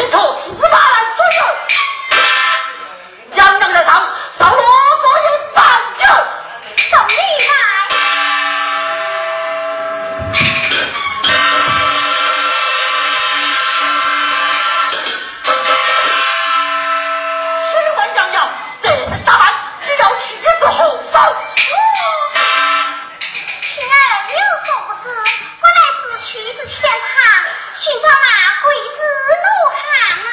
起凑十八万左右，杨正在上扫罗佛人半截，好厉害！十万洋洋，这身打扮，只要去日子后手。平儿有所不知，我乃是去之前堂寻找那鬼子罗汉。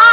快